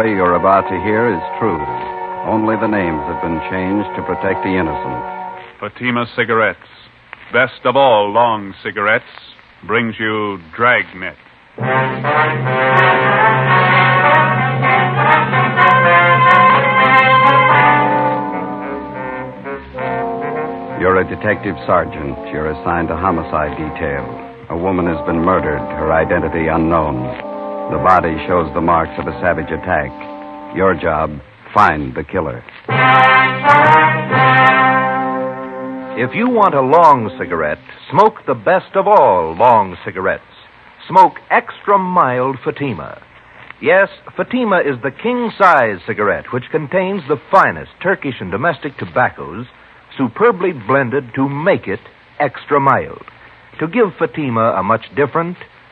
story you're about to hear is true. Only the names have been changed to protect the innocent. Fatima Cigarettes, best of all long cigarettes, brings you Dragnet. You're a detective sergeant. You're assigned to homicide detail. A woman has been murdered, her identity unknown. The body shows the marks of a savage attack. Your job, find the killer. If you want a long cigarette, smoke the best of all long cigarettes. Smoke extra mild Fatima. Yes, Fatima is the king-size cigarette, which contains the finest Turkish and domestic tobaccos, superbly blended to make it extra mild. To give Fatima a much different,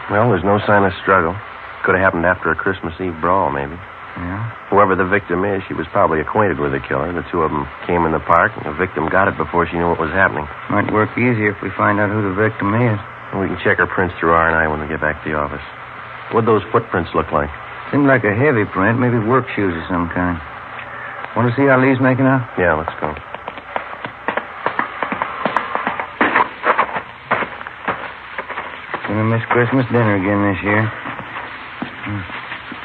Well, there's no sign of struggle. Could have happened after a Christmas Eve brawl, maybe. Yeah? Whoever the victim is, she was probably acquainted with the killer. The two of them came in the park, and the victim got it before she knew what was happening. Might work easier if we find out who the victim is. We can check her prints through R&I when we get back to the office. What'd those footprints look like? Seemed like a heavy print, maybe work shoes of some kind. Want to see how Lee's making out? Yeah, let's go. Gonna miss Christmas dinner again this year.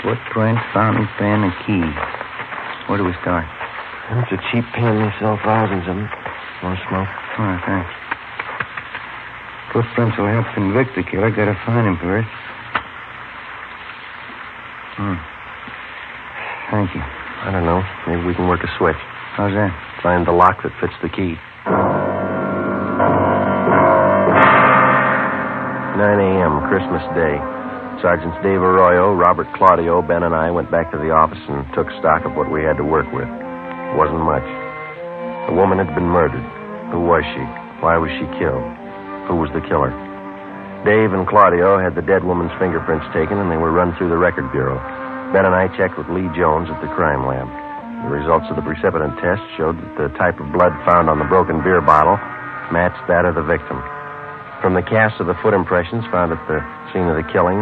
Footprint, fountain pen, and key. Where do we start? It's a cheap pen. They sell thousands of them. Want to smoke? All right, thanks. Footprints will help convict the killer. Gotta find him first. Thank you. I don't know. Maybe we can work a switch. How's that? Find the lock that fits the key. 9 a.m., Christmas Day. Sergeants Dave Arroyo, Robert Claudio, Ben, and I went back to the office and took stock of what we had to work with. It wasn't much. The woman had been murdered. Who was she? Why was she killed? Who was the killer? Dave and Claudio had the dead woman's fingerprints taken, and they were run through the record bureau. Ben and I checked with Lee Jones at the crime lab. The results of the precipitant test showed that the type of blood found on the broken beer bottle matched that of the victim. From the casts of the foot impressions found at the scene of the killing,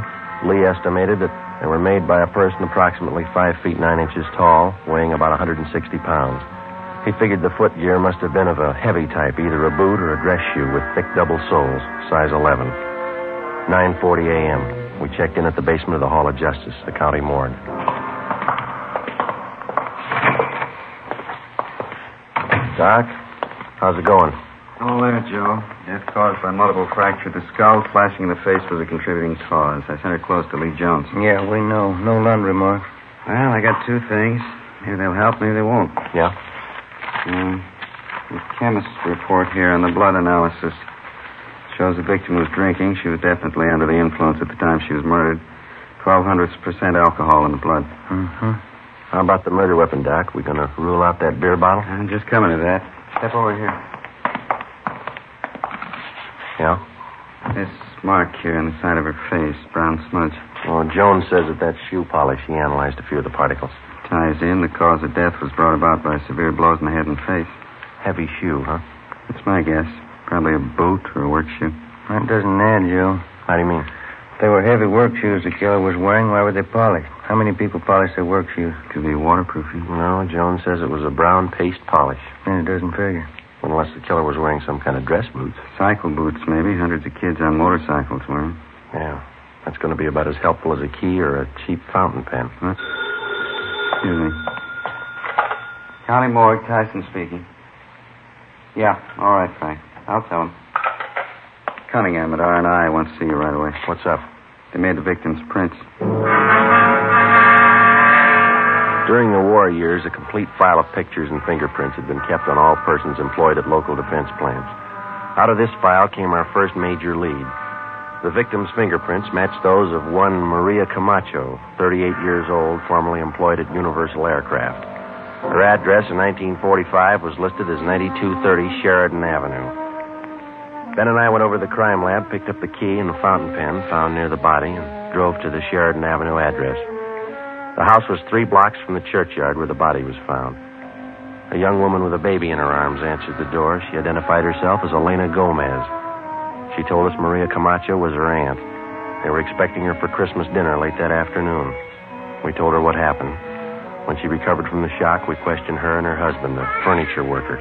Lee estimated that they were made by a person approximately 5 feet 9 inches tall, weighing about 160 pounds. He figured the footgear must have been of a heavy type, either a boot or a dress shoe with thick double soles, size 11. 9:40 a.m. We checked in at the basement of the Hall of Justice, the county morgue. Doc, how's it going? All there, Joe. Death caused by multiple fracture. The skull flashing in the face was a contributing cause. I sent her close to Lee Jones. Yeah, we know. No laundry marks. Well, I got two things. Maybe they'll help, maybe they won't. Yeah? The chemist's report here on the blood analysis shows the victim was drinking. She was definitely under the influence at the time she was murdered. 0.012% alcohol in the blood. Mm-hmm. How about the murder weapon, Doc? We gonna rule out that beer bottle? I'm just coming to that. Step over here. Yeah? This mark here on the side of her face, brown smudge. Well, Jones says that that's shoe polish. He analyzed a few of the particles. Ties in. The cause of death was brought about by severe blows in the head and face. Heavy shoe, huh? That's my guess. Probably a boot or a work shoe. That doesn't add, Joe. How do you mean? If they were heavy work shoes the killer was wearing, why were they polished? How many people polish their work shoes? Could be waterproofing. No, Jones says it was a brown paste polish. And it doesn't figure. Unless the killer was wearing some kind of dress boots. Cycle boots, maybe. Hundreds of kids on motorcycles wearing. Yeah. That's going to be about as helpful as a key or a cheap fountain pen. Huh? Excuse me. County morgue, Tyson speaking. Yeah, all right, Frank. I'll tell him. Cunningham at R&I wants to see you right away. What's up? They made the victim's prints. During the war years, a complete file of pictures and fingerprints had been kept on all persons employed at local defense plants. Out of this file came our first major lead. The victim's fingerprints matched those of one Maria Camacho, 38 years old, formerly employed at Universal Aircraft. Her address in 1945 was listed as 9230 Sheridan Avenue. Ben and I went over to the crime lab, picked up the key and the fountain pen found near the body, and drove to the Sheridan Avenue address. The house was 3 blocks from the churchyard where the body was found. A young woman with a baby in her arms answered the door. She identified herself as Elena Gomez. She told us Maria Camacho was her aunt. They were expecting her for Christmas dinner late that afternoon. We told her what happened. When she recovered from the shock, we questioned her and her husband, a furniture worker.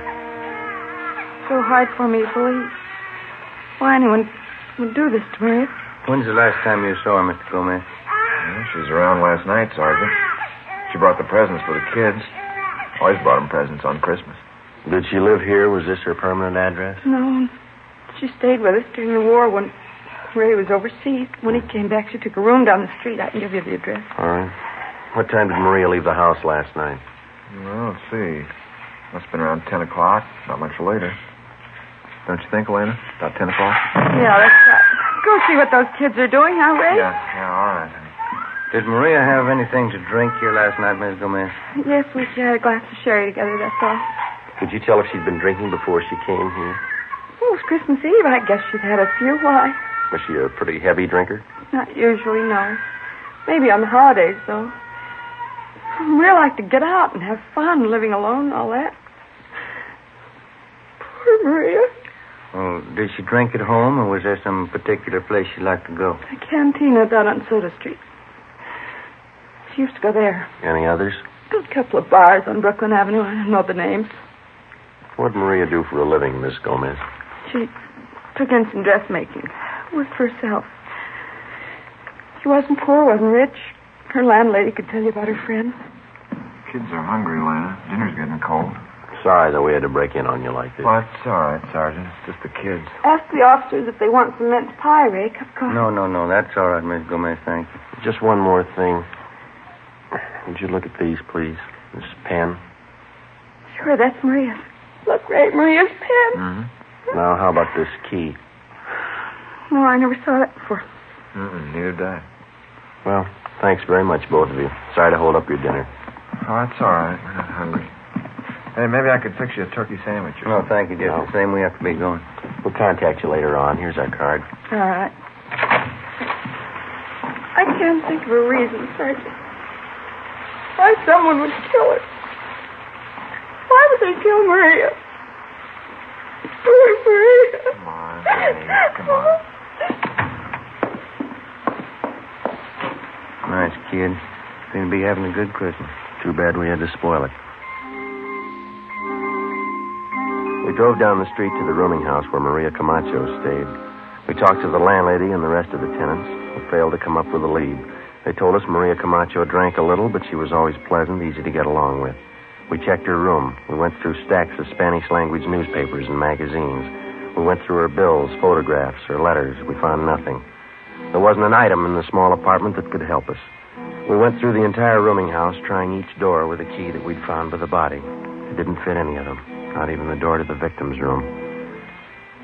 So hard for me to believe. Why anyone would do this to me? When's the last time you saw her, Mr. Gomez? Well, she was around last night, Sergeant. She brought the presents for the kids. Always brought them presents on Christmas. Did she live here? Was this her permanent address? No. She stayed with us during the war when Ray was overseas. When he came back, she took a room down the street. I can give you the address. All right. What time did Maria leave the house last night? Well, let's see. Must have been around 10 o'clock, not much later. Don't you think, Elena? About 10 o'clock? Yeah, that's right. Go see what those kids are doing, huh, Ray? Yeah, all right. Did Maria have anything to drink here last night, Miss Gomez? Yes, we had a glass of sherry together, that's all. Could you tell if she'd been drinking before she came here? Well, it was Christmas Eve. I guess she'd had a few. Why? Was she a pretty heavy drinker? Not usually, no. Maybe on the holidays, though. I really like to get out and have fun living alone and all that. Poor Maria. Well, did she drink at home, or was there some particular place she liked to go? The Cantina down on Soda Street. She used to go there. Any others? A couple of bars on Brooklyn Avenue. I don't know the names. What did Maria do for a living, Miss Gomez? She took in some dressmaking. Worked for herself. She wasn't poor, wasn't rich. Her landlady could tell you about her friends. Kids are hungry, Lana. Dinner's getting cold. Sorry that we had to break in on you like this. Well, it's all right, Sergeant. It's just the kids. Ask the officers if they want some mint pie, Ray. Cup of coffee. No. That's all right, Miss Gomez. Thanks. Just one more thing. Would you look at these, please? This pen. Sure, that's Maria's. Look, Ray, Maria's pen. Mm-hmm. Now, how about this key? No, I never saw that before. Mm-mm, neither did I. Well, thanks very much, both of you. Sorry to hold up your dinner. Oh, that's all right. We're not hungry. Hey, maybe I could fix you a turkey sandwich. No, thank you, Dick. No. Same, we have to be going. We'll contact you later on. Here's our card. All right. I can't think of a reason, Sergeant, why someone would kill her. Why would they kill Maria? Poor Maria. Come on, baby. Come on. Nice kid. Seemed to be having a good Christmas. Too bad we had to spoil it. We drove down the street to the rooming house where Maria Camacho stayed. We talked to the landlady and the rest of the tenants, but failed to come up with a lead. They told us Maria Camacho drank a little, but she was always pleasant, easy to get along with. We checked her room. We went through stacks of Spanish-language newspapers and magazines. We went through her bills, photographs, her letters. We found nothing. There wasn't an item in the small apartment that could help us. We went through the entire rooming house, trying each door with a key that we'd found with the body. It didn't fit any of them, not even the door to the victim's room.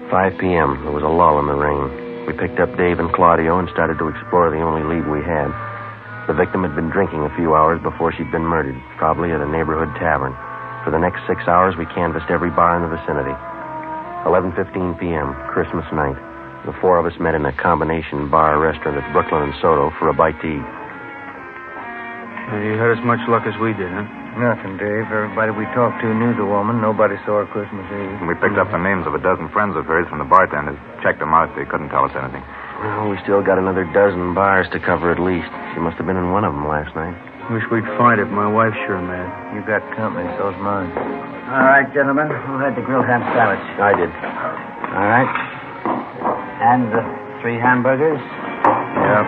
5 p.m., there was a lull in the rain. We picked up Dave and Claudio and started to explore the only lead we had. The victim had been drinking a few hours before she'd been murdered, probably at a neighborhood tavern. For the next 6 hours, we canvassed every bar in the vicinity. 11:15 p.m., Christmas night. The four of us met in a combination bar restaurant at Brooklyn and Soto for a bite to eat. You had as much luck as we did, huh? Nothing, Dave. Everybody we talked to knew the woman. Nobody saw her Christmas Eve. We picked up the names of a dozen friends of hers from the bartenders. Checked them out. They couldn't tell us anything. Well, we still got another dozen bars to cover at least. She must have been in one of them last night. Wish we'd find it. My wife's sure mad. You got company, so's mine. All right, gentlemen. Who had the grilled ham sandwich? I did. All right. And the 3 hamburgers? Yep.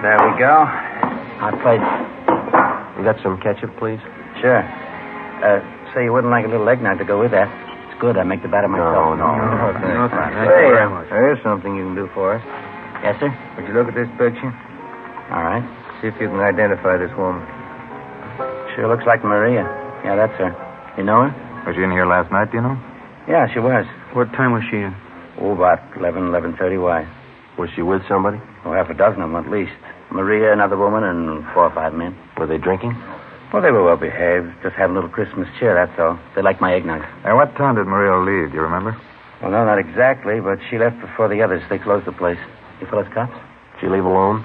There we go. I played. You got some ketchup, please? Sure. Say, you wouldn't like a little eggnog to go with that. It's good. I make the batter myself. No. Thank you very much. There is something you can do for us. Yes, sir? Would you look at this picture? All right. See if you can identify this woman. Sure looks like Maria. Yeah, that's her. You know her? Was she in here last night, do you know? Yeah, she was. What time was she in? Oh, about 11:30. Why? Was she with somebody? Oh, half a dozen of them at least. Maria, another woman, and 4 or 5 men. Were they drinking? Well, they were well behaved. Just having a little Christmas cheer, that's all. They liked my eggnog. And what time did Maria leave? Do you remember? Well, no, not exactly, but she left before the others. They closed the place. You fellas cops? Did she leave alone?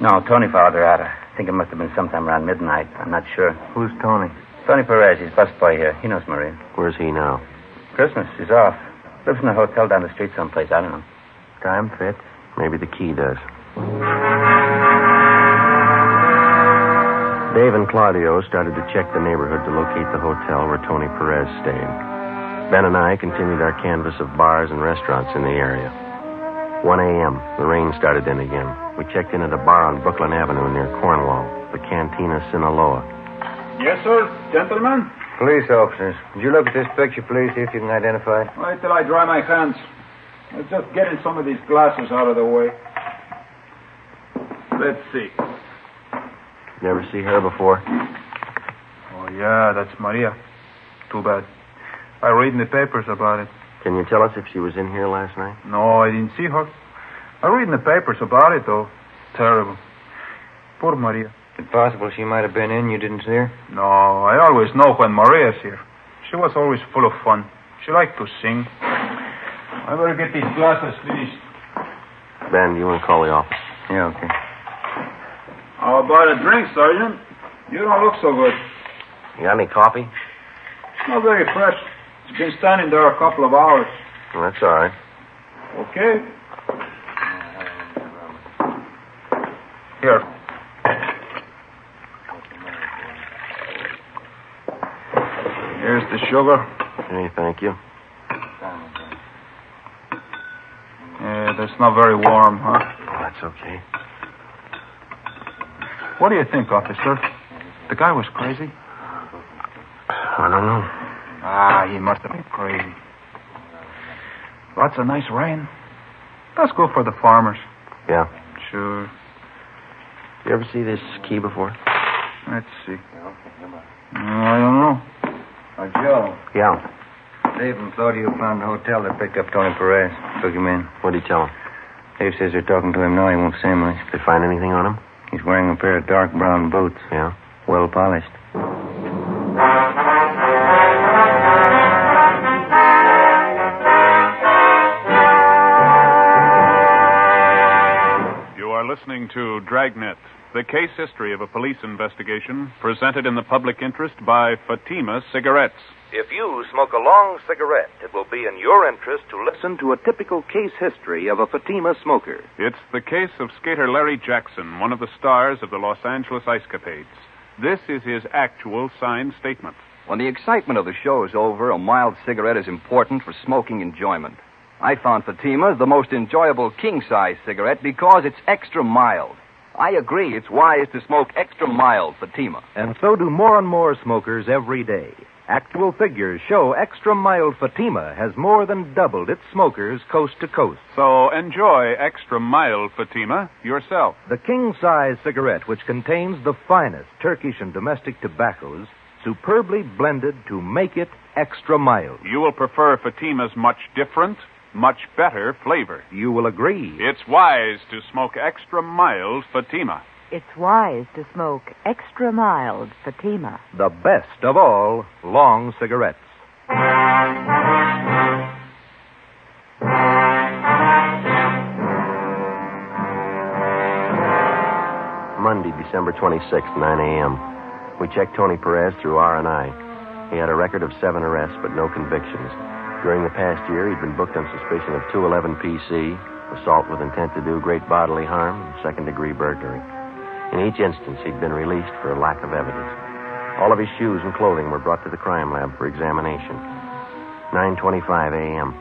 No, Tony followed her out. I think it must have been sometime around midnight. I'm not sure. Who's Tony? Tony Perez. He's busboy here. He knows Maria. Where's he now? Christmas. He's off. Lives in a hotel down the street someplace. I don't know. Time fits. Maybe the key does. Dave and Claudio started to check the neighborhood to locate the hotel where Tony Perez stayed. Ben and I continued our canvass of bars and restaurants in the area. 1 a.m., the rain started in again. We checked in at a bar on Brooklyn Avenue near Cornwall, the Cantina Sinaloa. Yes, sir. Gentlemen. Police officers, would you look at this picture, please, see if you can identify it? Wait till I dry my hands. Let's just get in some of these glasses out of the way. Let's see. Never see her before? Oh, yeah, that's Maria. Too bad. I read in the papers about it. Can you tell us if she was in here last night? No, I didn't see her. I read in the papers about it, though. Terrible. Poor Maria. It's possible she might have been in. You didn't see her? No, I always know when Maria's here. She was always full of fun. She liked to sing. I better get these glasses finished. Ben, do you want to call the office? Yeah, okay. How about a drink, Sergeant? You don't look so good. You got any coffee? It's not very fresh. It's been standing there a couple of hours. Well, that's all right. Okay. Here. Here's the sugar. Hey, thank you. Yeah, that's not very warm, huh? Oh, that's okay. What do you think, officer? The guy was crazy? I don't know. Ah, he must have been crazy. Lots of nice rain. That's good for the farmers. Yeah. Sure. You ever see this key before? Let's see. I don't know. Joe. Yeah. Dave and Claudio found the hotel that picked up Tony Perez. Took him in. What'd he tell him? Dave says they're talking to him now. He won't say much. Did they find anything on him? He's wearing a pair of dark brown boots. Yeah. Well polished. Listening to Dragnet, the case history of a police investigation presented in the public interest by Fatima Cigarettes. If you smoke a long cigarette, it will be in your interest to listen to a typical case history of a Fatima smoker. It's the case of skater Larry Jackson, one of the stars of the Los Angeles Ice Capades. This is his actual signed statement. When the excitement of the show is over, a mild cigarette is important for smoking enjoyment. I found Fatima the most enjoyable king-size cigarette because it's extra mild. I agree it's wise to smoke extra mild Fatima. And so do more and more smokers every day. Actual figures show extra mild Fatima has more than doubled its smokers coast to coast. So enjoy extra mild Fatima yourself. The king-size cigarette, which contains the finest Turkish and domestic tobaccos, superbly blended to make it extra mild. You will prefer Fatima's much different, much better flavor. You will agree. It's wise to smoke extra mild Fatima. It's wise to smoke extra mild Fatima. The best of all long cigarettes. Monday, December 26th, 9 a.m. We checked Tony Perez through R&I. He had a record of 7 arrests, but no convictions. During the past year, he'd been booked on suspicion of 211 PC, assault with intent to do great bodily harm, and second-degree burglary. In each instance, he'd been released for lack of evidence. All of his shoes and clothing were brought to the crime lab for examination. 9:25 a.m.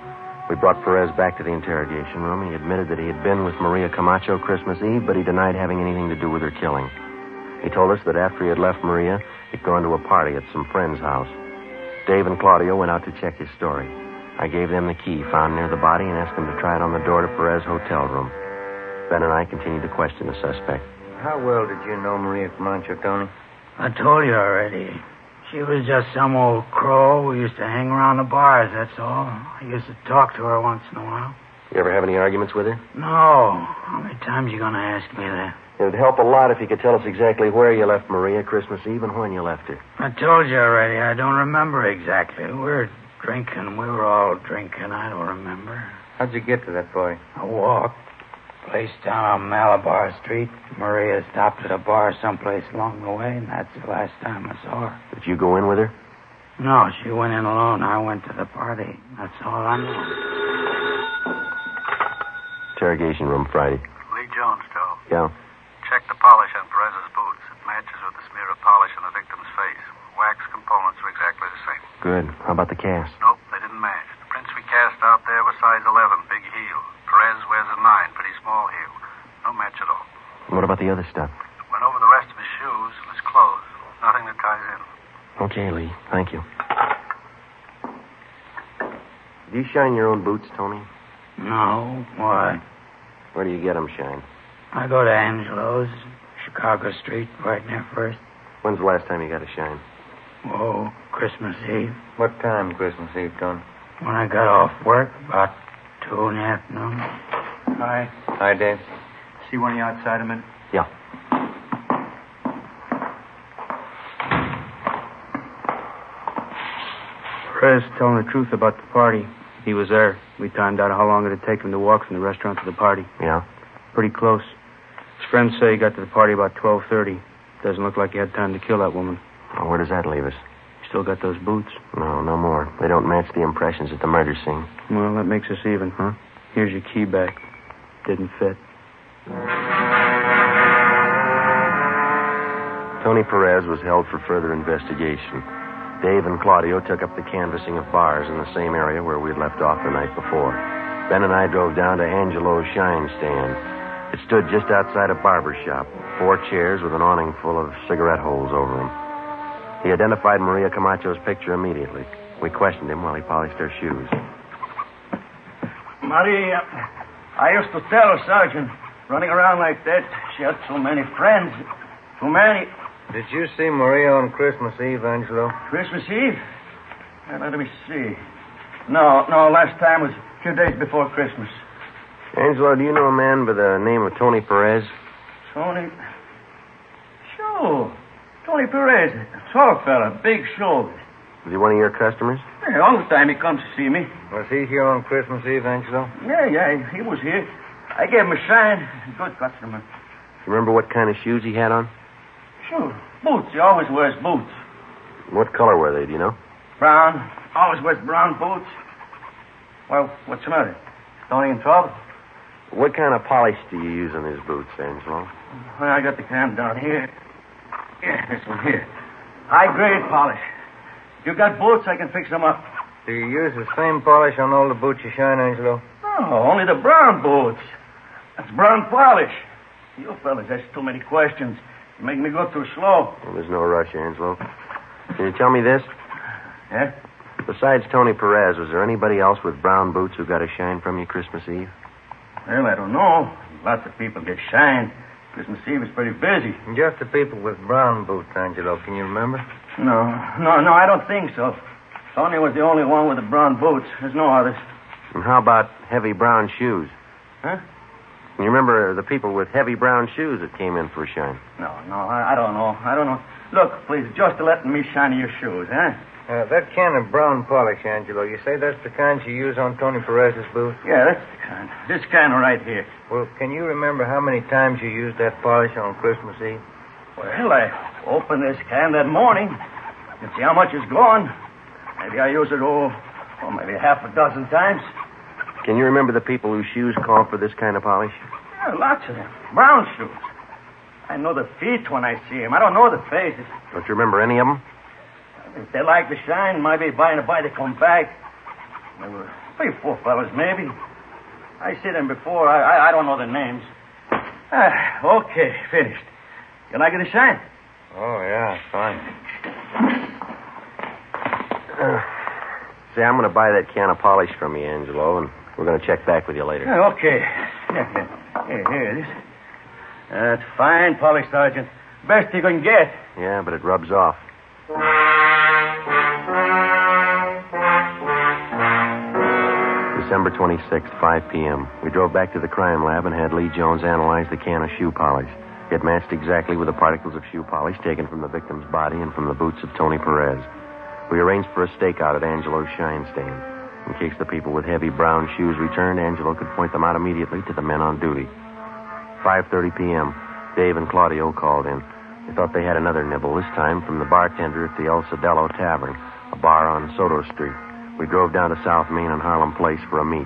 We brought Perez back to the interrogation room. He admitted that he had been with Maria Camacho Christmas Eve, but he denied having anything to do with her killing. He told us that after he had left Maria, he'd gone to a party at some friend's house. Dave and Claudio went out to check his story. I gave them the key found near the body and asked them to try it on the door to Perez's hotel room. Ben and I continued to question the suspect. How well did you know Maria Camacho, Tony? I told you already. She was just some old crow who used to hang around the bars, that's all. I used to talk to her once in a while. You ever have any arguments with her? No. How many times are you going to ask me that? It would help a lot if you could tell us exactly where you left Maria Christmas Eve and when you left her. I told you already. I don't remember exactly. We were all drinking. I don't remember. How'd you get to that boy? I walked. Place down on Malabar Street. Maria stopped at a bar someplace along the way, and that's the last time I saw her. Did you go in with her? No, she went in alone. I went to the party. That's all I know. Interrogation room Friday. Lee Jones, Joe. Yeah? Check the polish on Perez's boots. It matches with the smear of polish on the victim's face. Wax components are exactly the same. Good. How about the cast? Nope, they didn't match. The prints we cast out there were size 11, big heel. Perez wears a 9, pretty small heel. No match at all. What about the other stuff? Went over the rest of his shoes and his clothes. Nothing that ties in. Okay, Lee. Thank you. Do you shine your own boots, Tony? No. Why? Where do you get them shined? I go to Angelo's, Chicago Street, right near First. When's the last time you got a shine? Oh, Christmas Eve. What time Christmas Eve, Tony? When I got off work, about 2 in the afternoon. Hi. Hi, Dave. See one of you outside a minute? Yeah. Perez is telling the truth about the party. He was there. We timed out how long it would take him to walk from the restaurant to the party. Yeah. Pretty close. friends say he got to the party about 12:30. Doesn't look like he had time to kill that woman. Well, where does that leave us? You still got those boots? No, no more. They don't match the impressions at the murder scene. Well, that makes us even, huh? Here's your key back. Didn't fit. Tony Perez was held for further investigation. Dave and Claudio took up the canvassing of bars in the same area where we'd left off the night before. Ben and I drove down to Angelo's shine stand. It stood just outside a barber shop, 4 chairs with an awning full of cigarette holes over them. He identified Maria Camacho's picture immediately. We questioned him while he polished her shoes. Maria, I used to tell Sergeant, running around like that, she had too many friends. Too many. Did you see Maria on Christmas Eve, Angelo? Christmas Eve? Let me see. No, last time was a few days before Christmas. Angelo, do you know a man by the name of Tony Perez? Tony? Sure. Tony Perez. Tall fella, big shoulders. Is he one of your customers? Yeah, all the time he comes to see me. Was he here on Christmas Eve, Angelo? Yeah, he was here. I gave him a shine. Good customer. You remember what kind of shoes he had on? Sure. Boots. He always wears boots. What color were they, do you know? Brown. Always wears brown boots. Well, what's the matter? Tony in trouble? What kind of polish do you use on his boots, Angelo? Well, I got the can down here. Yeah, this one here. High-grade polish. If you got boots, I can fix them up. Do you use the same polish on all the boots you shine, Angelo? No, only the brown boots. That's brown polish. You fellas ask too many questions. You make me go too slow. Well, there's no rush, Angelo. Can you tell me this? Yeah? Besides Tony Perez, was there anybody else with brown boots who got a shine from you Christmas Eve? Well, I don't know. Lots of people get shined. Christmas Eve is pretty busy. Just the people with brown boots, Angelo. Can you remember? No, I don't think so. Tony was the only one with the brown boots. There's no others. And how about heavy brown shoes? Huh? You remember the people with heavy brown shoes that came in for a shine? No, I don't know. I don't know. Look, please, just let me shine your shoes, huh? That can of brown polish, Angelo, you say that's the kind you use on Tony Perez's boots? Yeah, that's the kind. This kind right here. Well, can you remember how many times you used that polish on Christmas Eve? Well, I opened this can that morning. I can see how much is gone. Maybe I used it maybe 6 times. Can you remember the people whose shoes call for this kind of polish? Yeah, lots of them. Brown shoes. I know the feet when I see them. I don't know the faces. Don't you remember any of them? If they like the shine, maybe by and by they come back. There were 3 or 4 fellas, maybe. I see them before. I don't know their names. Okay, finished. You like the shine? Oh, yeah, fine. I'm going to buy that can of polish from you, Angelo, and we're going to check back with you later. Okay. Here it is. That's fine polish, Sergeant. Best you can get. Yeah, but it rubs off. December 26th, 5 p.m. We drove back to the crime lab and had Lee Jones analyze the can of shoe polish. It matched exactly with the particles of shoe polish taken from the victim's body and from the boots of Tony Perez. We arranged for a stakeout at Angelo's shine stand. In case the people with heavy brown shoes returned, Angelo could point them out immediately to the men on duty. 5:30 p.m., Dave and Claudio called in. They thought they had another nibble, this time from the bartender at the El Cedelo Tavern, a bar on Soto Street. We drove down to South Main and Harlem Place for a meet.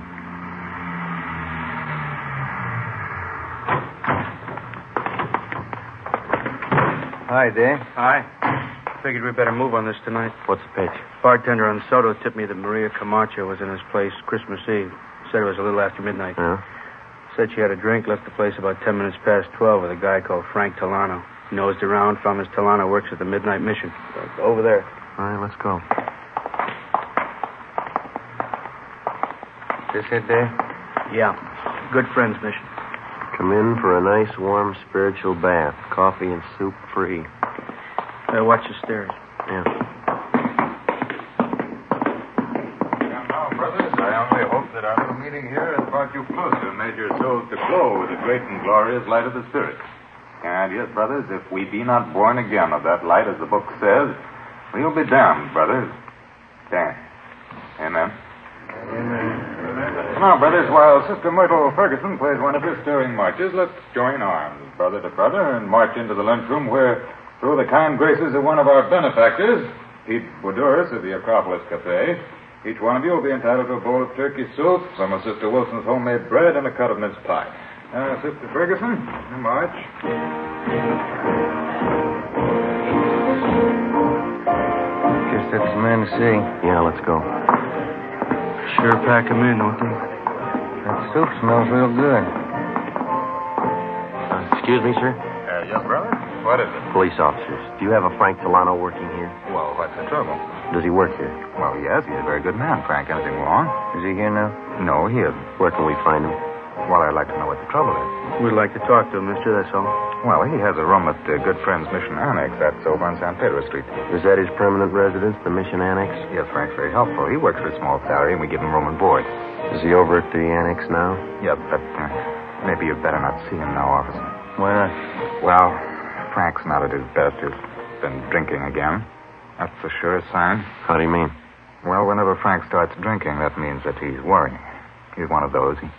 Hi, Dave. Hi. Figured we better move on this tonight. What's the pitch? Bartender on Soto tipped me that Maria Camacho was in his place Christmas Eve. Said it was a little after midnight. Yeah? Said she had a drink, left the place about 10 minutes past 12 with a guy called Frank Tolano. Nosed around, found Miss Tolano works at the Midnight Mission. Over there. All right, let's go. This it, Dave? Yeah. Good Friends Mission. Come in for a nice, warm, spiritual bath. Coffee and soup free. Watch the stairs. Yeah. Now, brothers, I only hope that our little meeting here has brought you closer and made your souls to glow with the great and glorious light of the Spirit. And yes, brothers, if we be not born again of that light, as the book says, we'll be damned, brothers. Damned. Amen. Amen. Now, brothers, while Sister Myrtle Ferguson plays one of her stirring marches, let's join arms, brother to brother, and march into the lunchroom where, through the kind graces of one of our benefactors, Pete Boudouris of the Acropolis Cafe, each one of you will be entitled to a bowl of turkey soup, some of Sister Wilson's homemade bread, and a cut of mince pie. Sister Ferguson, march. That's the man to see. Yeah, let's go. Sure pack them in, don't they? That soup smells real good. Excuse me, sir? Yes, brother? What is it? Police officers. Do you have a Frank Tolano working here? Well, what's the trouble? Does he work here? Well, yes, he's a very good man, Frank. Anything wrong? Is he here now? No, he isn't. Where can we find him? Well, I'd like to know what the trouble is. We'd like to talk to him, mister, that's all. Well, he has a room at the Good Friends Mission Annex. That's over on San Pedro Street. Is that his permanent residence, the Mission Annex? Yes, Frank's very helpful. He works for a small salary, and we give him room and board. Is he over at the annex now? Yep, but maybe you'd better not see him now, officer. Why not? Well, Frank's not at his best. He's been drinking again. That's a sure sign. How do you mean? Well, whenever Frank starts drinking, that means that he's worrying. He's one of those. He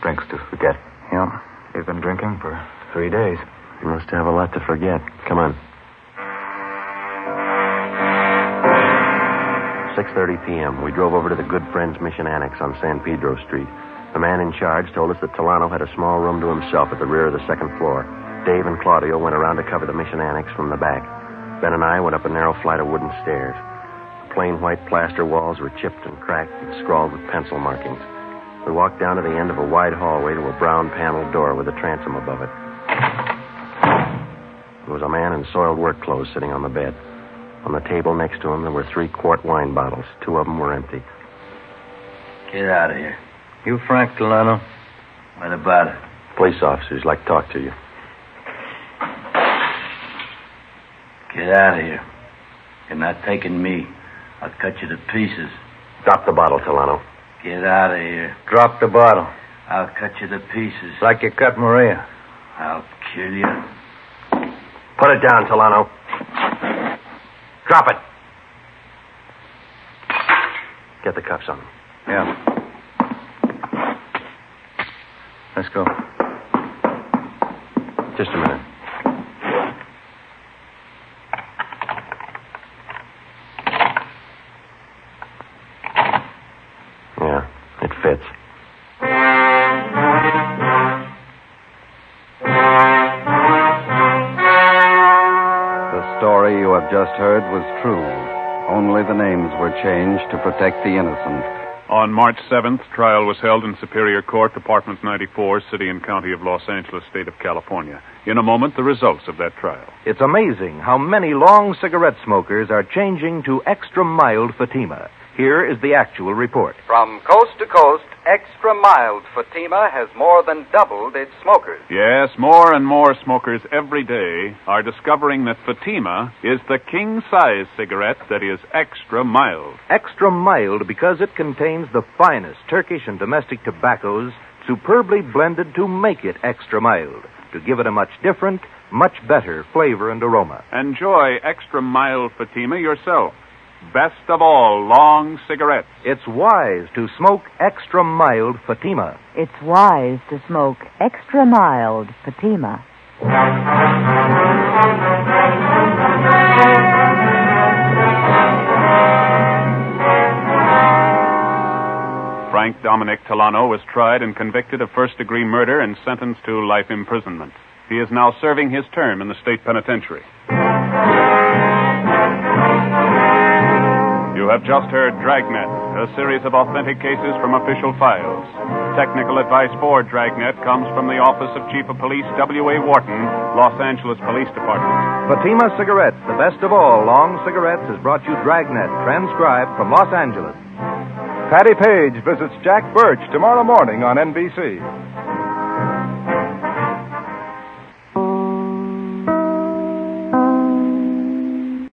drinks to forget. Yeah. He's been drinking for 3 days. You must have a lot to forget. Come on. 6:30 p.m. We drove over to the Good Friends Mission Annex on San Pedro Street. The man in charge told us that Tolano had a small room to himself at the rear of the second floor. Dave and Claudio went around to cover the Mission Annex from the back. Ben and I went up a narrow flight of wooden stairs. The plain white plaster walls were chipped and cracked and scrawled with pencil markings. We walked down to the end of a wide hallway to a brown paneled door with a transom above it. There was a man in soiled work clothes sitting on the bed. On the table next to him, there were 3-quart wine bottles. 2 of them were empty. Get out of here. You Frank Delano? What about it? Police officers like to talk to you. Get out of here. You're not taking me. I'll cut you to pieces. Drop the bottle, Tolano. Get out of here. Drop the bottle. I'll cut you to pieces. Like you cut Maria. I'll kill you. Put it down, Tolano. Drop it. Get the cuffs on him. Yeah. Let's go. Just a minute. Yeah, it fits. Just heard was true. Only the names were changed to protect the innocent. On March 7th, trial was held in Superior Court, Department 94, City and County of Los Angeles, State of California. In a moment, the results of that trial. It's amazing how many long cigarette smokers are changing to extra mild Fatima. Here is the actual report. From coast to coast, extra mild Fatima has more than doubled its smokers. Yes, more and more smokers every day are discovering that Fatima is the king-size cigarette that is extra mild. Extra mild because it contains the finest Turkish and domestic tobaccos superbly blended to make it extra mild, to give it a much different, much better flavor and aroma. Enjoy extra mild Fatima yourself. Best of all, long cigarettes. It's wise to smoke extra mild Fatima. It's wise to smoke extra mild Fatima. Frank Dominic Tolano was tried and convicted of first-degree murder and sentenced to life imprisonment. He is now serving his term in the state penitentiary. You have just heard Dragnet, a series of authentic cases from official files. Technical advice for Dragnet comes from the Office of Chief of Police W.A. Wharton, Los Angeles Police Department. Fatima Cigarettes, the best of all long cigarettes, has brought you Dragnet, transcribed from Los Angeles. Patty Page visits Jack Birch tomorrow morning on NBC.